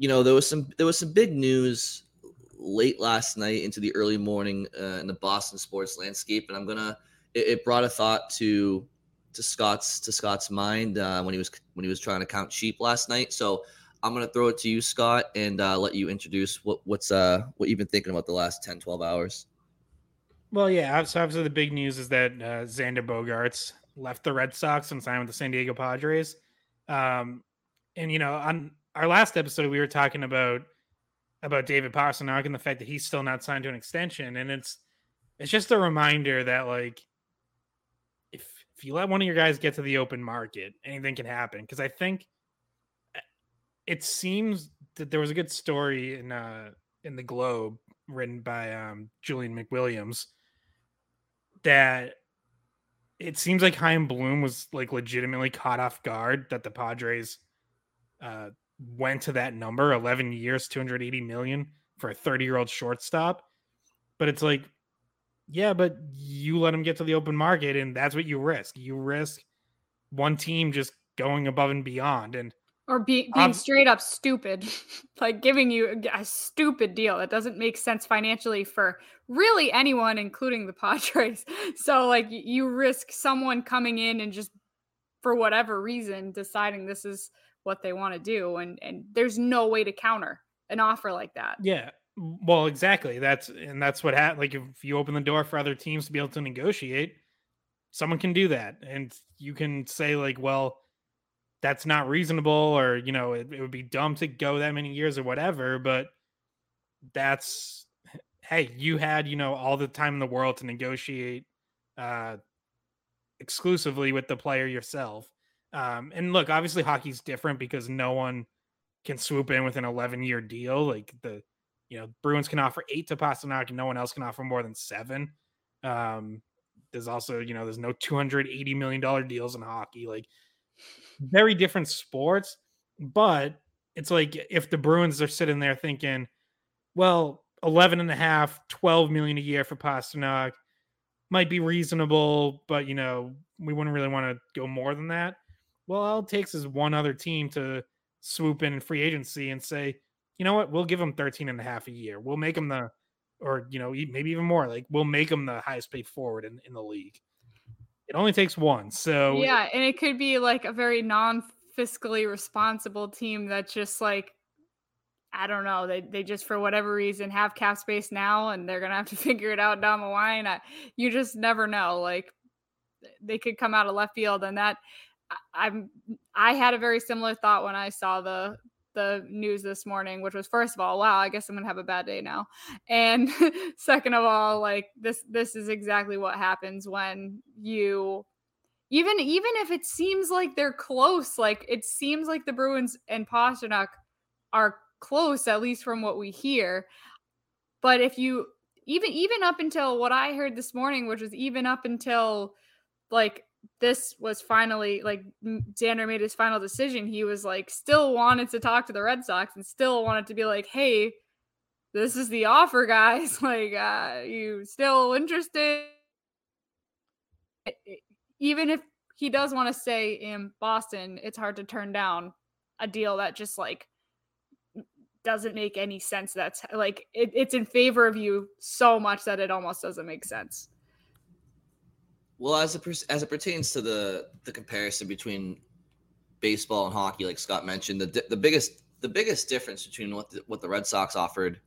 You know, there was some big news late last night into the early morning in the Boston sports landscape, and it brought a thought to Scott's mind when he was trying to count sheep last night. So I'm gonna throw it to you, Scott, and let you introduce what you've been thinking about the last 10, 12 hours. Well, yeah. So obviously the big news is that Xander Bogaerts left the Red Sox and signed with the San Diego Padres, and you know on. Our last episode, we were talking about David Pastrnak and the fact that he's still not signed to an extension. And it's just a reminder that, like, if you let one of your guys get to the open market, anything can happen. Because I think it seems that there was a good story in the Globe written by Julian McWilliams that it seems like Chaim Bloom was, like, legitimately caught off guard that the Padres went to that number, 11 years, $280 million for a 30-year-old shortstop. But it's like, yeah, but you let him get to the open market, and that's what you risk. You risk one team just going above and beyond. Or being straight up stupid, like giving you a stupid deal. It doesn't make sense financially for really anyone, including the Padres. So, like, you risk someone coming in and just, for whatever reason, deciding this is what they want to do, and there's no way to counter an offer like that. Yeah, well, exactly. That's what happened. Like, if you open the door for other teams to be able to negotiate, someone can do that, and you can say, like, well, that's not reasonable, or, you know, it would be dumb to go that many years or whatever. But that's, hey, you had, you know, all the time in the world to negotiate exclusively with the player yourself. And look, obviously hockey's different because no one can swoop in with an 11-year deal. Like, the, you know, Bruins can offer 8 to Pastrnak and no one else can offer more than 7. There's also, you know, there's no $280 million deals in hockey, like, very different sports. But it's like, if the Bruins are sitting there thinking, well, 11 and a half, 12 million a year for Pastrnak might be reasonable, but, you know, we wouldn't really want to go more than that. Well, all it takes is one other team to swoop in free agency and say, you know what, we'll give him 13 and a half a year. We'll make him maybe even more. Like, we'll make him the highest paid forward in the league. It only takes one. So yeah. And it could be like a very non-fiscally responsible team that just, like, I don't know, they just, for whatever reason, have cap space now and they're going to have to figure it out down the line. You just never know. Like, they could come out of left field, and that I had a very similar thought when I saw the news this morning, which was, first of all, wow, I guess I'm going to have a bad day now. And second of all, like, this is exactly what happens when you, even if it seems like they're close, like, it seems like the Bruins and Pastrnak are close, at least from what we hear. But if you, even up until what I heard this morning, which was even up until, like, this was finally, like, Xander made his final decision, he was, like, still wanted to talk to the Red Sox and still wanted to be like, hey, this is the offer, guys. Like, you still interested? Even if he does want to stay in Boston, it's hard to turn down a deal that just, like, doesn't make any sense. That's, like, it's in favor of you so much that it almost doesn't make sense. Well, as it pertains to the comparison between baseball and hockey, like Scott mentioned, the biggest difference between what the Red Sox offered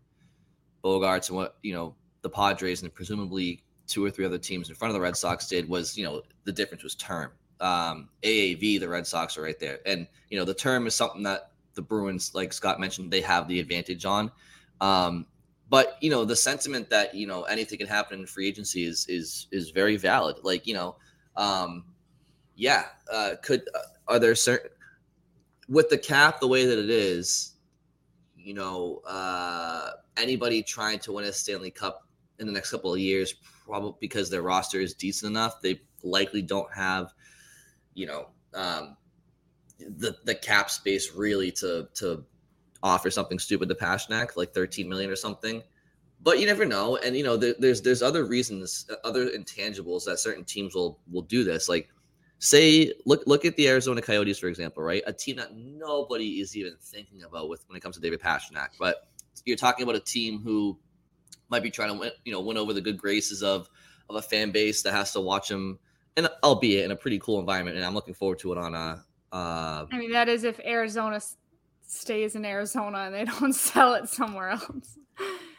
Bogaerts and what, you know, the Padres and presumably two or three other teams in front of the Red Sox did was, you know, the difference was term. AAV, the Red Sox are right there. And, you know, the term is something that the Bruins, like Scott mentioned, they have the advantage on. But, you know, the sentiment that, you know, anything can happen in free agency is very valid. Like, you know, are there certain – with the cap the way that it is, you know, anybody trying to win a Stanley Cup in the next couple of years, probably because their roster is decent enough, they likely don't have, you know, the cap space really to offer something stupid to Pastrnak, like $13 million or something. But you never know. And, you know, there's other reasons, other intangibles that certain teams will do this. Like, say, look at the Arizona Coyotes, for example, right? A team that nobody is even thinking about when it comes to David Pastrnak. But you're talking about a team who might be trying to win over the good graces of a fan base that has to watch him, and albeit in a pretty cool environment. And I'm looking forward to it on that is if Arizona stays in Arizona and they don't sell it somewhere else.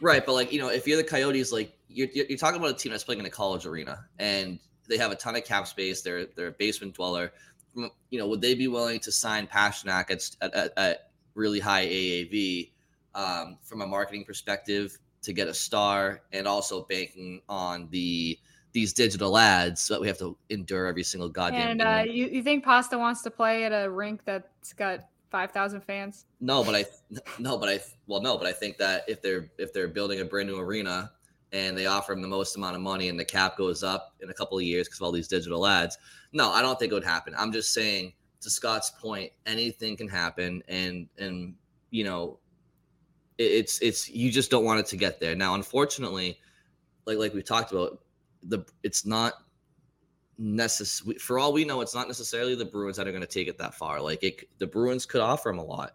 Right, but, like, you know, if you're the Coyotes, like, you're talking about a team that's playing in a college arena and they have a ton of cap space. They're a basement dweller. You know, would they be willing to sign Pastrnak at really high AAV from a marketing perspective to get a star, and also banking on these digital ads so that we have to endure every single goddamn game? And you think Pasta wants to play at a rink that's got 5,000 fans? No, but I think that if they're building a brand new arena, and they offer him the most amount of money, and the cap goes up in a couple of years because of all these digital ads. No, I don't think it would happen. I'm just saying, to Scott's point, anything can happen, and you know, it's you just don't want it to get there. Now, unfortunately, like we've talked about, it's not necessary. For all we know, it's not necessarily the Bruins that are going to take it that far. Like, the Bruins could offer him a lot.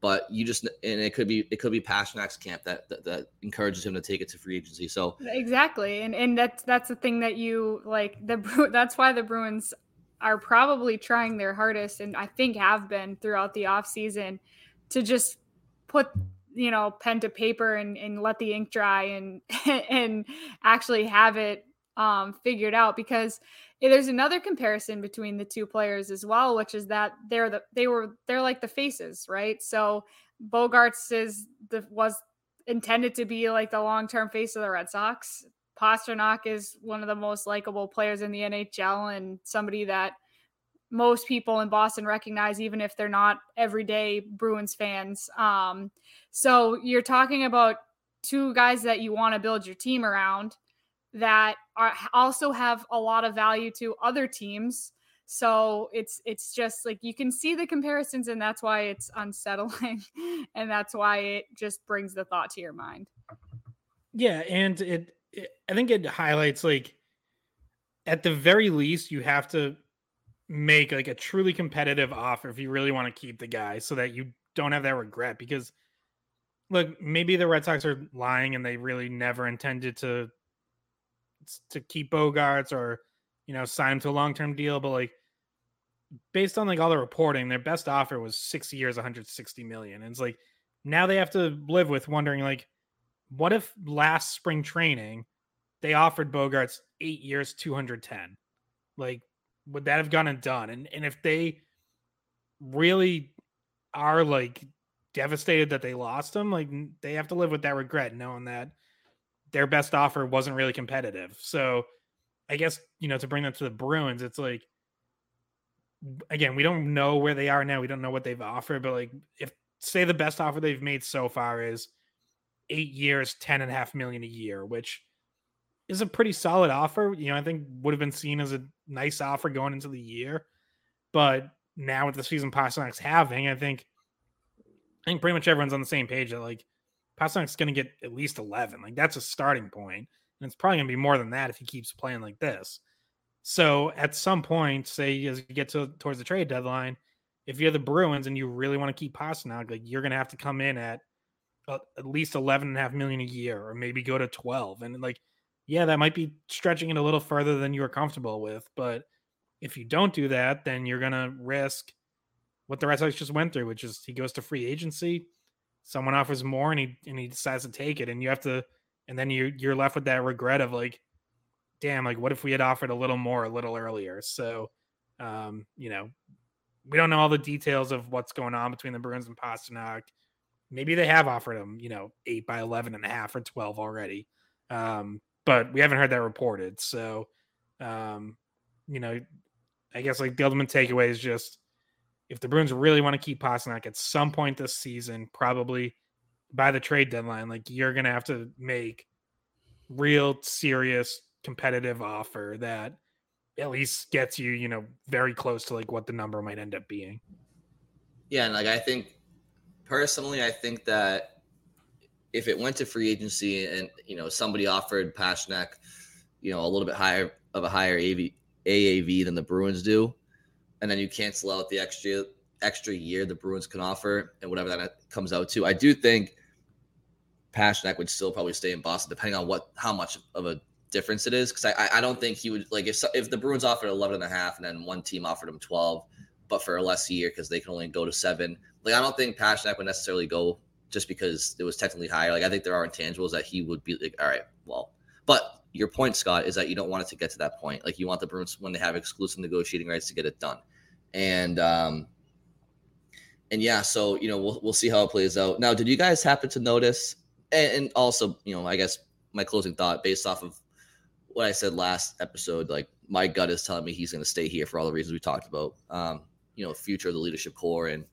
But you just, and it could be Pasternak's camp that encourages him to take it to free agency. So exactly, and that's the thing that you like. That's why the Bruins are probably trying their hardest, and I think have been throughout the offseason, to just put, you know, pen to paper and let the ink dry and actually have it figured out, because there's another comparison between the two players as well, which is that they're like the faces, right? So Bogaerts was intended to be like the long-term face of the Red Sox. Pastrnak is one of the most likable players in the NHL, and somebody that most people in Boston recognize, even if they're not everyday Bruins fans. So you're talking about two guys that you want to build your team around, that are also have a lot of value to other teams. So it's just like, you can see the comparisons, and that's why it's unsettling. And that's why it just brings the thought to your mind. Yeah. And I think it highlights, like, at the very least, you have to make like a truly competitive offer if you really want to keep the guy, so that you don't have that regret. Because look, maybe the Red Sox are lying and they really never intended to keep Bogaerts, or, you know, sign him to a long-term deal. But, like, based on, like, all the reporting, their best offer was 6 years, $160 million. And it's like, now they have to live with wondering, like, what if last spring training they offered Bogaerts 8 years, 210? Like, would that have gone and done? And if they really are, like, devastated that they lost him, like, they have to live with that regret, knowing that their best offer wasn't really competitive. So I guess, you know, to bring that to the Bruins, it's like, again, we don't know where they are now. We don't know what they've offered, but, like, if, say, the best offer they've made so far is 8 years, $10.5 million a year, which is a pretty solid offer. You know, I think would have been seen as a nice offer going into the year, but now with the season Pastrnak's having, I think pretty much everyone's on the same page that, like, Pastrnak's going to get at least 11. Like, that's a starting point. And it's probably going to be more than that if he keeps playing like this. So at some point, say, as you get towards the trade deadline, if you're the Bruins and you really want to keep Pastrnak, like, you're going to have to come in at least $11.5 million a year, or maybe go to 12. And, like, yeah, that might be stretching it a little further than you were comfortable with, but If you don't do that, then you're going to risk what the Red Sox just went through, which is he goes to free agency, someone offers more, and he decides to take it, and you have to, and then you're left with that regret of like, damn, like what if we had offered a little more a little earlier? So, you know, we don't know all the details of what's going on between the Bruins and Pastrnak. Maybe they have offered him, you know, 8 by 11.5 or 12 already. But we haven't heard that reported. So, you know, I guess like the ultimate takeaway is just if the Bruins really want to keep Pastrnak at some point this season, probably by the trade deadline, like you're going to have to make real serious competitive offer that at least gets you, you know, very close to like what the number might end up being. Yeah. And like, I think personally, I think that if it went to free agency and, you know, somebody offered Pastrnak, you know, a little bit higher of a higher AAV than the Bruins do, and then you cancel out the extra year the Bruins can offer and whatever that comes out to, I do think Pastrnak would still probably stay in Boston depending on what, how much of a difference it is. Because I don't think he would, like, if the Bruins offered 11.5 and then one team offered him 12, but for a less year because they can only go to 7. Like, I don't think Pastrnak would necessarily go just because it was technically higher. Like, I think there are intangibles that he would be like, all right, well. But your point, Scott, is that you don't want it to get to that point. Like, you want the Bruins, when they have exclusive negotiating rights, to get it done. And yeah, so, you know, we'll see how it plays out. Now, did you guys happen to notice, and also, you know, I guess my closing thought based off of what I said last episode, like my gut is telling me he's going to stay here for all the reasons we talked about, you know, future of the leadership core and,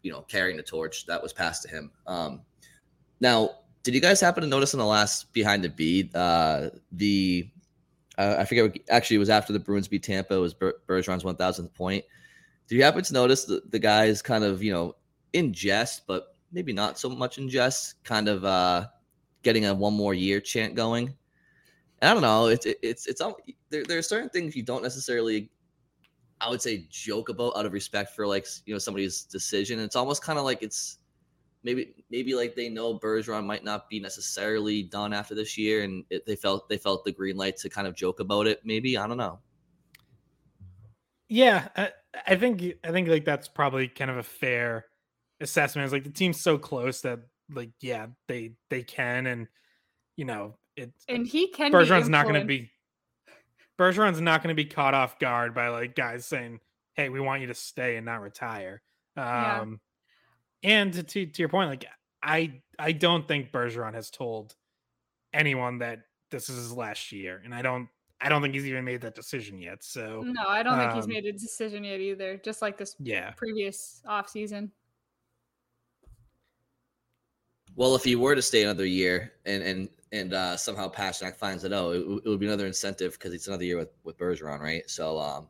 you know, carrying the torch that was passed to him. Now, did you guys happen to notice in the last Behind the Beat, I forget what, actually it was after the Bruins beat Tampa, it was Bergeron's 1,000th point. Did you happen to notice the guys kind of, you know, in jest, but maybe not so much in jest, kind of getting a one more year chant going? And I don't know. It's there are certain things you don't necessarily, I would say, joke about out of respect for, like, you know, somebody's decision. And it's almost kind of like it's, Maybe like they know Bergeron might not be necessarily done after this year, and they felt the green light to kind of joke about it. Maybe, I don't know. Yeah, I think like that's probably kind of a fair assessment. It's like the team's so close that, like, yeah, they can, and you know it. And he can. Bergeron's not going to be caught off guard by like guys saying, "Hey, we want you to stay and not retire." Yeah. And to your point, like I don't think Bergeron has told anyone that this is his last year, and I don't think he's even made that decision yet. So no, I don't think he's made a decision yet either. Just like this previous offseason. Well, if he were to stay another year and somehow Pastrnak finds it out, it would be another incentive because it's another year with Bergeron, right? So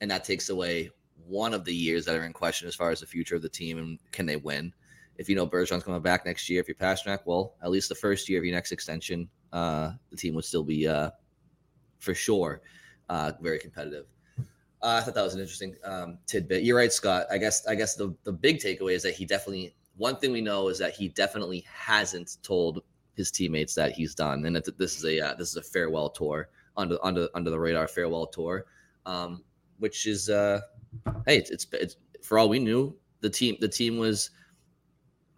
and that takes away one of the years that are in question as far as the future of the team and can they win. If you know Bergeron's coming back next year, if you're Pastrnak, well, at least the first year of your next extension, the team would still be for sure very competitive. I thought that was an interesting tidbit. You're right, Scott. I guess the big takeaway is that he definitely, one thing we know is that he definitely hasn't told his teammates that he's done, and that this is a farewell tour, under the radar farewell tour, which is. Hey, it's for all we knew, the team was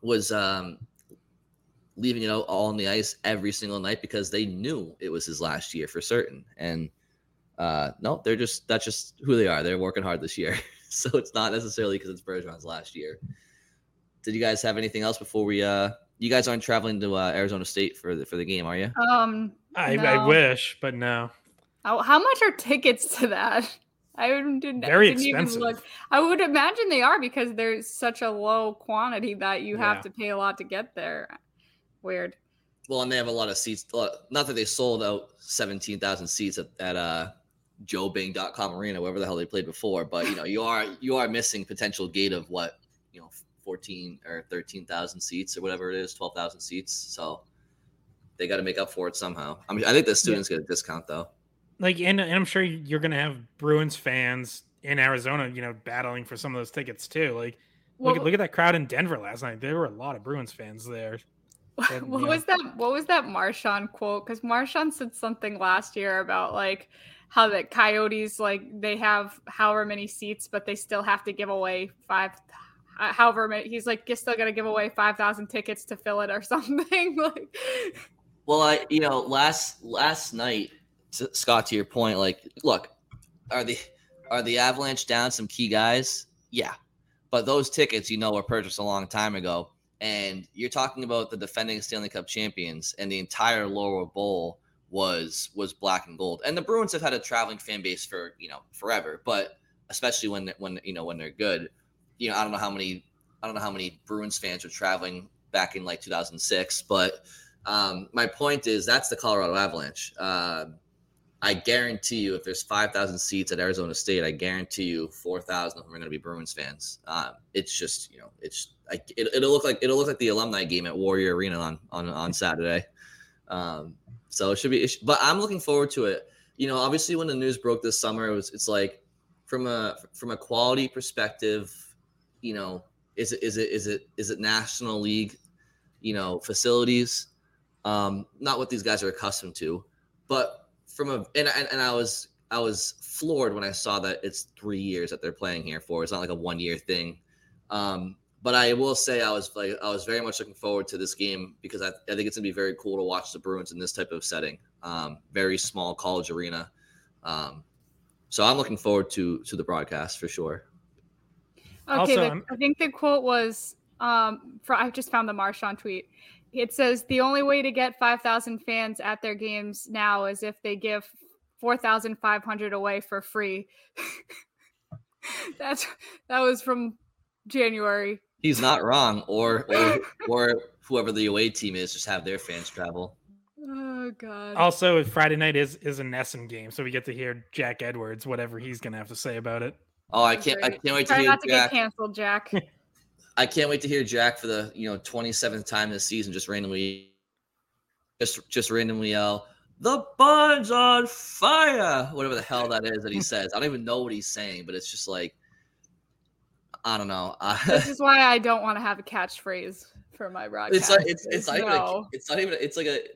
leaving it out all on the ice every single night because they knew it was his last year for certain. And no, that's just who they are. They're working hard this year, so it's not necessarily because it's Bergeron's last year. Did you guys have anything else before we? You guys aren't traveling to Arizona State for the game, are you? No. I wish, but no. How much are tickets to that? I didn't even look. I would imagine they are because there's such a low quantity that you have to pay a lot to get there. Weird. Well, and they have a lot of seats. Not that they sold out 17,000 seats at joebing.com arena, wherever the hell they played before. But, you know, you are missing potential gate of what, you know, 14 or 13,000 seats or whatever it is, 12,000 seats. So they got to make up for it somehow. I mean, I think the students get a discount, though. Like, and I'm sure you're going to have Bruins fans in Arizona, you know, battling for some of those tickets too. Like, well, look at that crowd in Denver last night. There were a lot of Bruins fans there. What was that Marshawn quote? Because Marshawn said something last year about, like, how the Coyotes, like, they have however many seats, but they still have to give away however many. He's like, you're still going to give away 5,000 tickets to fill it or something. Like, well, last night, Scott, to your point, like, look, are the Avalanche down some key guys? Yeah. But those tickets, were purchased a long time ago. And you're talking about the defending Stanley Cup champions, and the entire lower bowl was black and gold. And the Bruins have had a traveling fan base for, forever, but especially when they're good, I don't know how many Bruins fans were traveling back in like 2006. But my point is that's the Colorado Avalanche. I guarantee you, if there's 5,000 seats at Arizona State, I guarantee you 4,000 of them are going to be Bruins fans. It's just, it'll look like the alumni game at Warrior Arena on Saturday. So it should be, but I'm looking forward to it. Obviously when the news broke this summer, it's like from a quality perspective, is it National League, facilities? Not what these guys are accustomed to, but. I was floored when I saw that it's 3 years that they're playing here for. It's not like a 1 year thing, but I will say I was very much looking forward to this game because I think it's gonna be very cool to watch the Bruins in this type of setting, very small college arena. So I'm looking forward to the broadcast for sure. Okay, awesome. I think the quote was I just found the Marchand tweet. It says the only way to get 5,000 fans at their games now is if they give 4,500 away for free. That was from January. He's not wrong, or whoever the away team is, just have their fans travel. Oh God! Also, Friday night is an Essen game, so we get to hear Jack Edwards, whatever he's going to have to say about it. Oh, I can't wait to hear. Try not to get canceled, Jack. I can't wait to hear Jack for the 27th time this season just randomly yell, "The barn's on fire," whatever the hell that is that he says. I don't even know what he's saying, but it's just like, I don't know. This is why I don't want to have a catchphrase for my broadcast.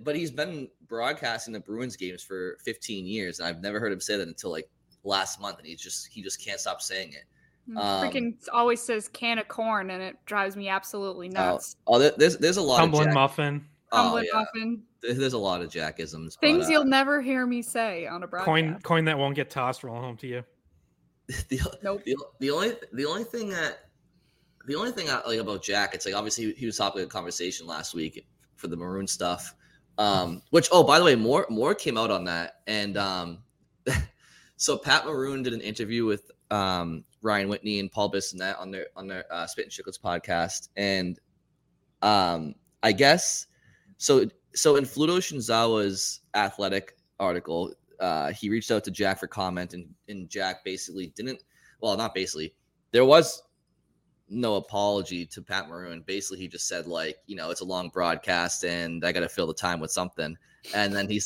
But he's been broadcasting the Bruins games for 15 years, and I've never heard him say that until like last month, and he just can't stop saying it. Freaking always says can of corn, and it drives me absolutely nuts. There's a lot of Tumbling muffin. There's a lot of Jackisms. Things you'll never hear me say on a broadcast. Coin that won't get tossed roll home to you. The only thing I like about Jack, it's like obviously he was topic of conversation last week for the Maroon stuff. Which by the way, more came out on that, and so Pat Maroon did an interview with Ryan Whitney and Paul Bissonnette on their Spittin' Chiclets podcast, and I guess so in Fluto Shinzawa's athletic article, he reached out to Jack for comment, and Jack basically there was no apology to Pat Maroon. Basically he just said, like, it's a long broadcast and I gotta fill the time with something, and then he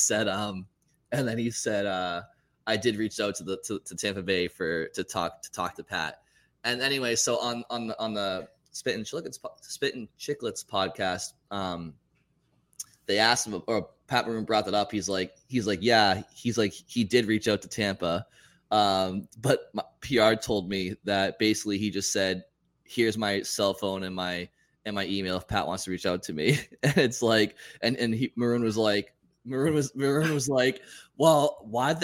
said I did reach out to Tampa Bay to talk to Pat. And anyway, so on the Spittin' Chiclets podcast, they asked him, or Pat Maroon brought that up. He's like, yeah, he did reach out to Tampa, but my PR told me that basically he just said, here's my cell phone and my email if Pat wants to reach out to me. And it's like, Maroon was like, well, why?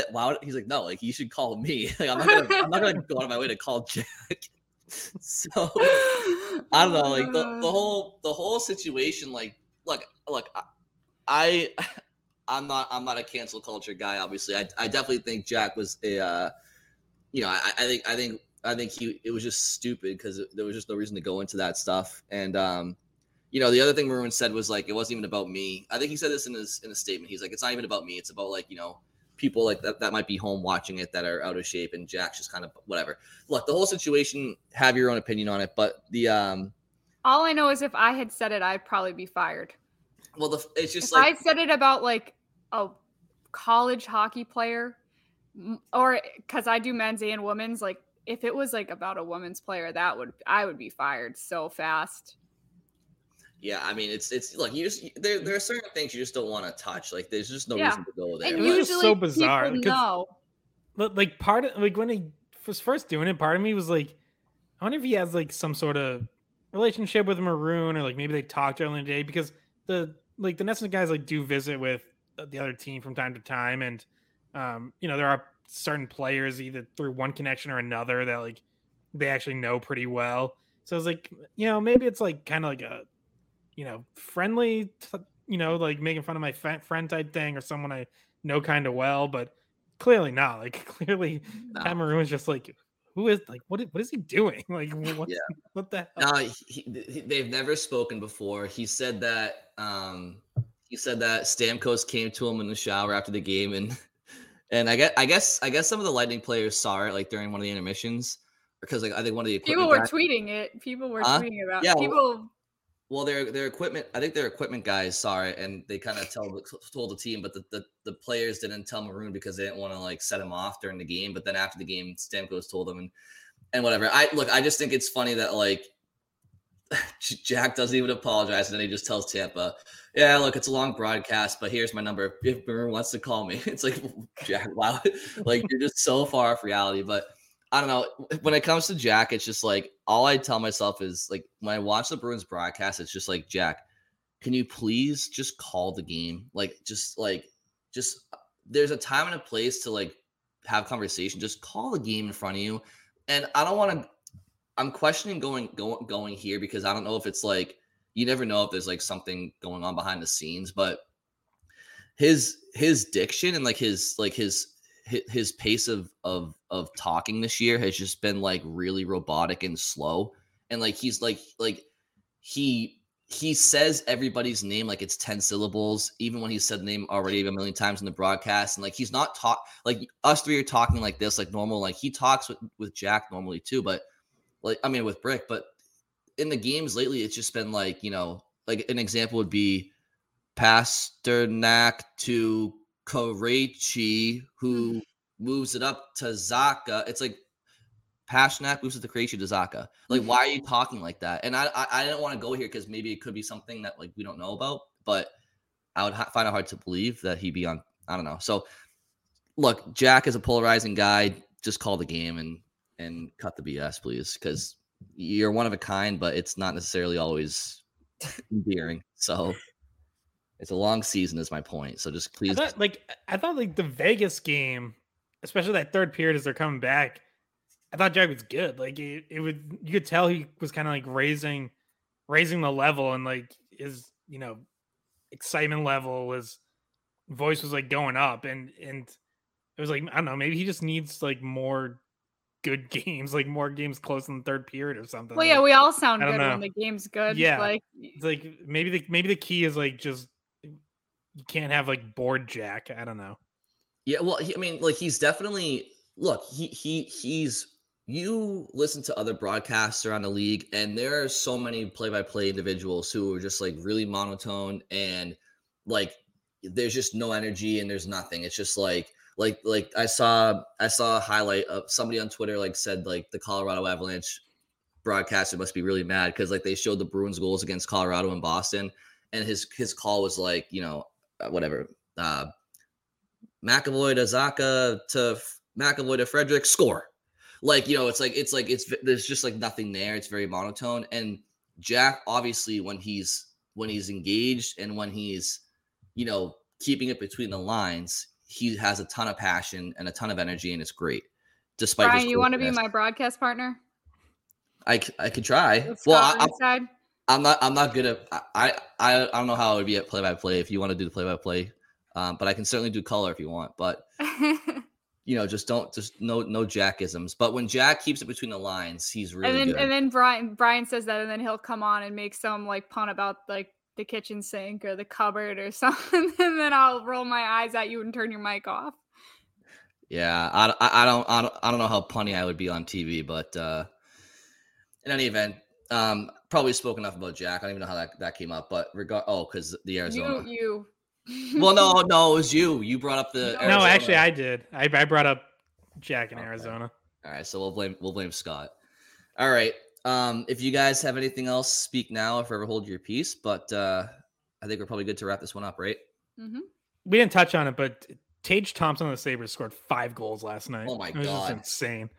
He's like, no, like, you should call me. Like, I'm not gonna go out of my way to call Jack. So I don't know, like the whole situation. Like, look, I'm not a cancel culture guy. Obviously, I definitely think Jack was a, I think it was just stupid because there was just no reason to go into that stuff. And the other thing Maroon said was, like, it wasn't even about me. I think he said this in a statement. He's like, it's not even about me. It's about, like, people like that might be home watching it that are out of shape, and Jack's just kind of whatever. Look, the whole situation, have your own opinion on it, but the all I know is if I had said it, I'd probably be fired. Well, it's just if like I said it about like a college hockey player, or because I do men's and women's, like if it was like about a women's player, I would be fired so fast. Yeah, I mean, it's look, you just there are certain things you just don't want to touch. Like, there's just no reason to go there. And usually, it's so bizarre. Like, part of like when he was first doing it, part of me was like, I wonder if he has like some sort of relationship with Maroon, or like maybe they talked earlier in the day, because the Nesson guys like do visit with the other team from time to time, and there are certain players either through one connection or another that like they actually know pretty well. So I was like, maybe it's like kind of like a friendly, like making fun of my friend type thing, or someone I know kind of well, but clearly not. Like, clearly, Pat Maroon is just like, who is like, what is he doing? Like, what the hell? No, they've never spoken before. He said that Stamkos came to him in the shower after the game, and I guess some of the Lightning players saw it like during one of the intermissions, because like I think one of the people were tweeting it. People were tweeting about people. Well, their equipment. I think their equipment guys saw it, and they kind of told the team, but the players didn't tell Maroon because they didn't want to like set him off during the game. But then after the game, Stamkos told him, and whatever. I just think it's funny that like Jack doesn't even apologize, and then he just tells Tampa, "Yeah, look, it's a long broadcast, but here's my number. If Maroon wants to call me," it's like, Jack, wow, like you're just so far off reality, but. I don't know. When it comes to Jack, it's just like, all I tell myself is like, when I watch the Bruins broadcast, it's just like, Jack, can you please just call the game? Like, there's a time and a place to like have conversation. Just call the game in front of you. And I don't want to. I'm questioning going here, because I don't know if it's like, you never know if there's like something going on behind the scenes. But his diction and his pace of talking this year has just been like really robotic and slow. And like, he's like he says everybody's name, like it's 10 syllables, even when he said the name already a million times in the broadcast. And like, he's not like us three are talking like this, like normal, like he talks with Jack normally too, but like, I mean, with Brick, but in the games lately, it's just been like, like an example would be Pastrnak to Krejci, who moves it up to Zaka. It's like Pastrnak moves it to Krejci to Zaka. Like, why are you talking like that? And I didn't want to go here because maybe it could be something that like we don't know about, but I would find it hard to believe that he'd be on. I don't know. So look, Jack is a polarizing guy. Just call the game and cut the BS, please, because you're one of a kind, but it's not necessarily always endearing. So. It's a long season, is my point. So just please. I thought the Vegas game, especially that third period as they're coming back, I thought Jack was good. Like you could tell he was kind of like raising the level, and like his excitement level, his voice was like going up, and it was like, I don't know, maybe he just needs like more good games, like more games close in the third period or something. Well, yeah, we all sound good when the game's good. Yeah, like it's like maybe the key is like just. You can't have like bored Jack. I don't know. Yeah, well, he's definitely he's. You listen to other broadcasts around the league, and there are so many play-by-play individuals who are just like really monotone, and like there's just no energy and there's nothing. It's just like I saw a highlight of somebody on Twitter like said like the Colorado Avalanche broadcaster must be really mad because like they showed the Bruins goals against Colorado and Boston, and his call was like whatever. McAvoy to Zaka to McAvoy to Frederick, score. Like, there's just like nothing there. It's very monotone. And Jack, obviously, when he's engaged and when he's, keeping it between the lines, he has a ton of passion and a ton of energy, and it's great. Despite Ryan, you want to be my broadcast partner? I could try. I'm not good at. I don't know how it would be at play-by-play if you want to do the play-by-play, but I can certainly do color if you want. But just no Jackisms. But when Jack keeps it between the lines, he's really good. And then Brian says that, and then he'll come on and make some like pun about like the kitchen sink or the cupboard or something, and then I'll roll my eyes at you and turn your mic off. Yeah, I don't know how punny I would be on TV, but in any event. Probably spoke enough about Jack. I don't even know how that came up, but because the Arizona. You. Well, no, it was you. You brought up the. Arizona. No, actually, I did. I brought up Jack in Arizona. All right, so we'll blame Scott. All right, If you guys have anything else, speak now if you ever hold your peace. But I think we're probably good to wrap this one up, right? Mm-hmm. We didn't touch on it, but Tage Thompson on the Sabres scored 5 goals last night. Oh, my God. It was just insane.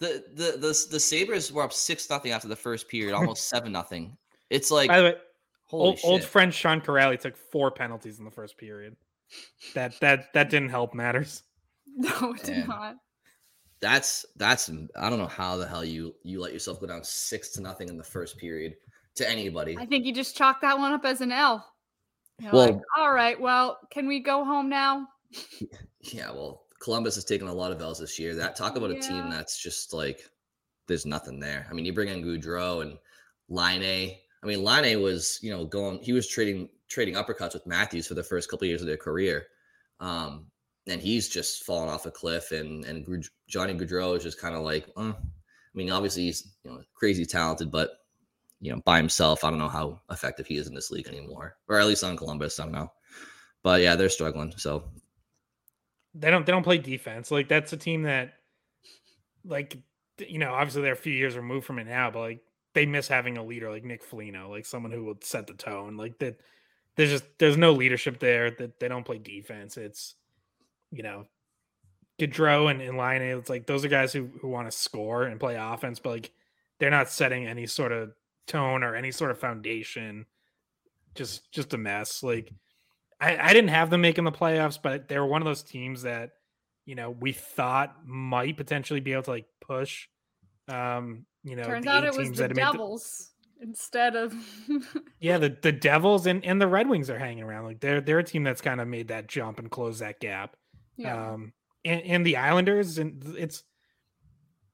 The Sabres were up 6-0 after the first period, almost 7-0. It's like, by the way, old friend Sean Corralli took 4 penalties in the first period. That didn't help matters. No, it did not. That's I don't know how the hell you let yourself go down 6-0 in the first period to anybody. I think you just chalked that one up as an L. You know, well, like, all right, well, can we go home now? Yeah, well, Columbus has taken a lot of L's this year. That talk about a team that's just like there's nothing there. I mean, you bring in Gaudreau and Laine. I mean, Laine was, you know, trading uppercuts with Matthews for the first couple of years of their career. And he's just fallen off a cliff, and Johnny Gaudreau is just kind of like, I mean, obviously he's, you know, crazy talented, but, you know, by himself, I don't know how effective he is in this league anymore, or at least on Columbus, I don't know. But yeah, they're struggling. So they don't play defense. Like, that's a team that, like, you know, obviously they're a few years removed from it now, but like they miss having a leader like Nick Foligno, like someone who will set the tone. Like that, there's no leadership there. That they don't play defense. It's, you know, Gaudreau and Laine, it's like those are guys who want to score and play offense, but like they're not setting any sort of tone or any sort of foundation. Just a mess. Like I didn't have them making the playoffs, but they were one of those teams that, you know, we thought might potentially be able to like push. You know, turns out it was the Devils instead of yeah, the Devils and the Red Wings are hanging around. Like they're a team that's kind of made that jump and closed that gap. Yeah. And the Islanders, and it's,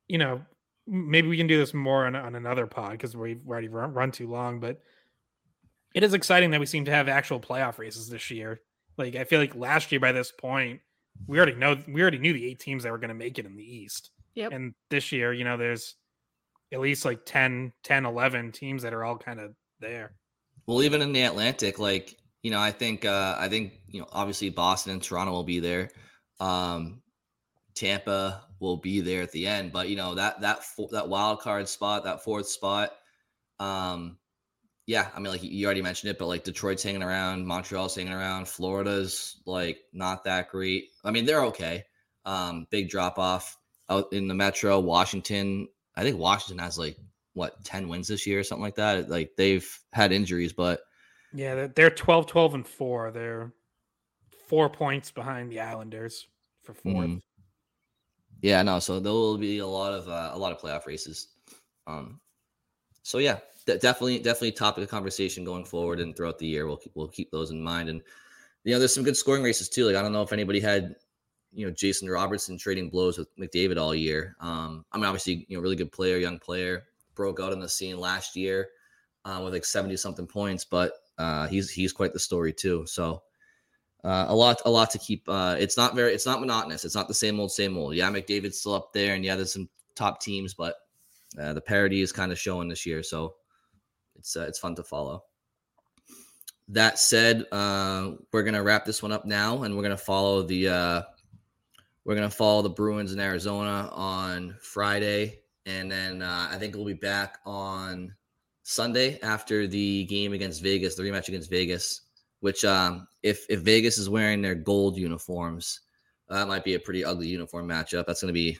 you know, maybe we can do this more on another pod because we've already run too long, but it is exciting that we seem to have actual playoff races this year. Like, I feel like last year by this point, we already knew the 8 teams that were going to make it in the East. Yep. And this year, you know, there's at least like 11 teams that are all kind of there. Well, even in the Atlantic, like, you know, I think, you know, obviously Boston and Toronto will be there. Tampa will be there at the end, but you know, that wild card spot, that 4th spot. Yeah. I mean, like you already mentioned it, but like Detroit's hanging around, Montreal's hanging around, Florida's like not that great. I mean, they're okay. Big drop off out in the Metro. Washington. I think Washington has like what, 10 wins this year or something like that. Like they've had injuries, but yeah, they're 12-4. They're 4 points behind the Islanders for 4th. Mm-hmm. Yeah, no. So there will be a lot of playoff races. So yeah, definitely topic of conversation going forward and throughout the year. We'll keep those in mind. And you know, there's some good scoring races too. Like I don't know if anybody had, you know, Jason Robertson trading blows with McDavid all year. I mean, obviously, you know, really good player, young player, broke out on the scene last year with like 70-something points, but he's quite the story too. So a lot to keep. It's not monotonous. It's not the same old. Yeah, McDavid's still up there, and yeah, there's some top teams, but the parity is kind of showing this year. So it's fun to follow. That said, we're gonna wrap this one up now, and we're gonna follow the Bruins in Arizona on Friday, and then I think we'll be back on Sunday after the game against Vegas, the rematch against Vegas, which if Vegas is wearing their gold uniforms, that might be a pretty ugly uniform matchup. That's going to be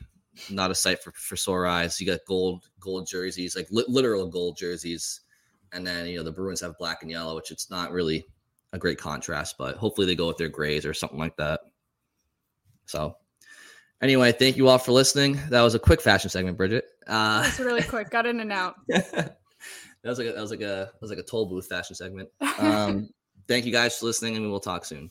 not a sight for sore eyes. You got gold jerseys, like literal gold jerseys. And then, you know, the Bruins have black and yellow, which it's not really a great contrast, but hopefully they go with their grays or something like that. So anyway, thank you all for listening. That was a quick fashion segment, Bridget. That's really quick. Got in and out. That was like a toll booth fashion segment. Thank you guys for listening, and we will talk soon.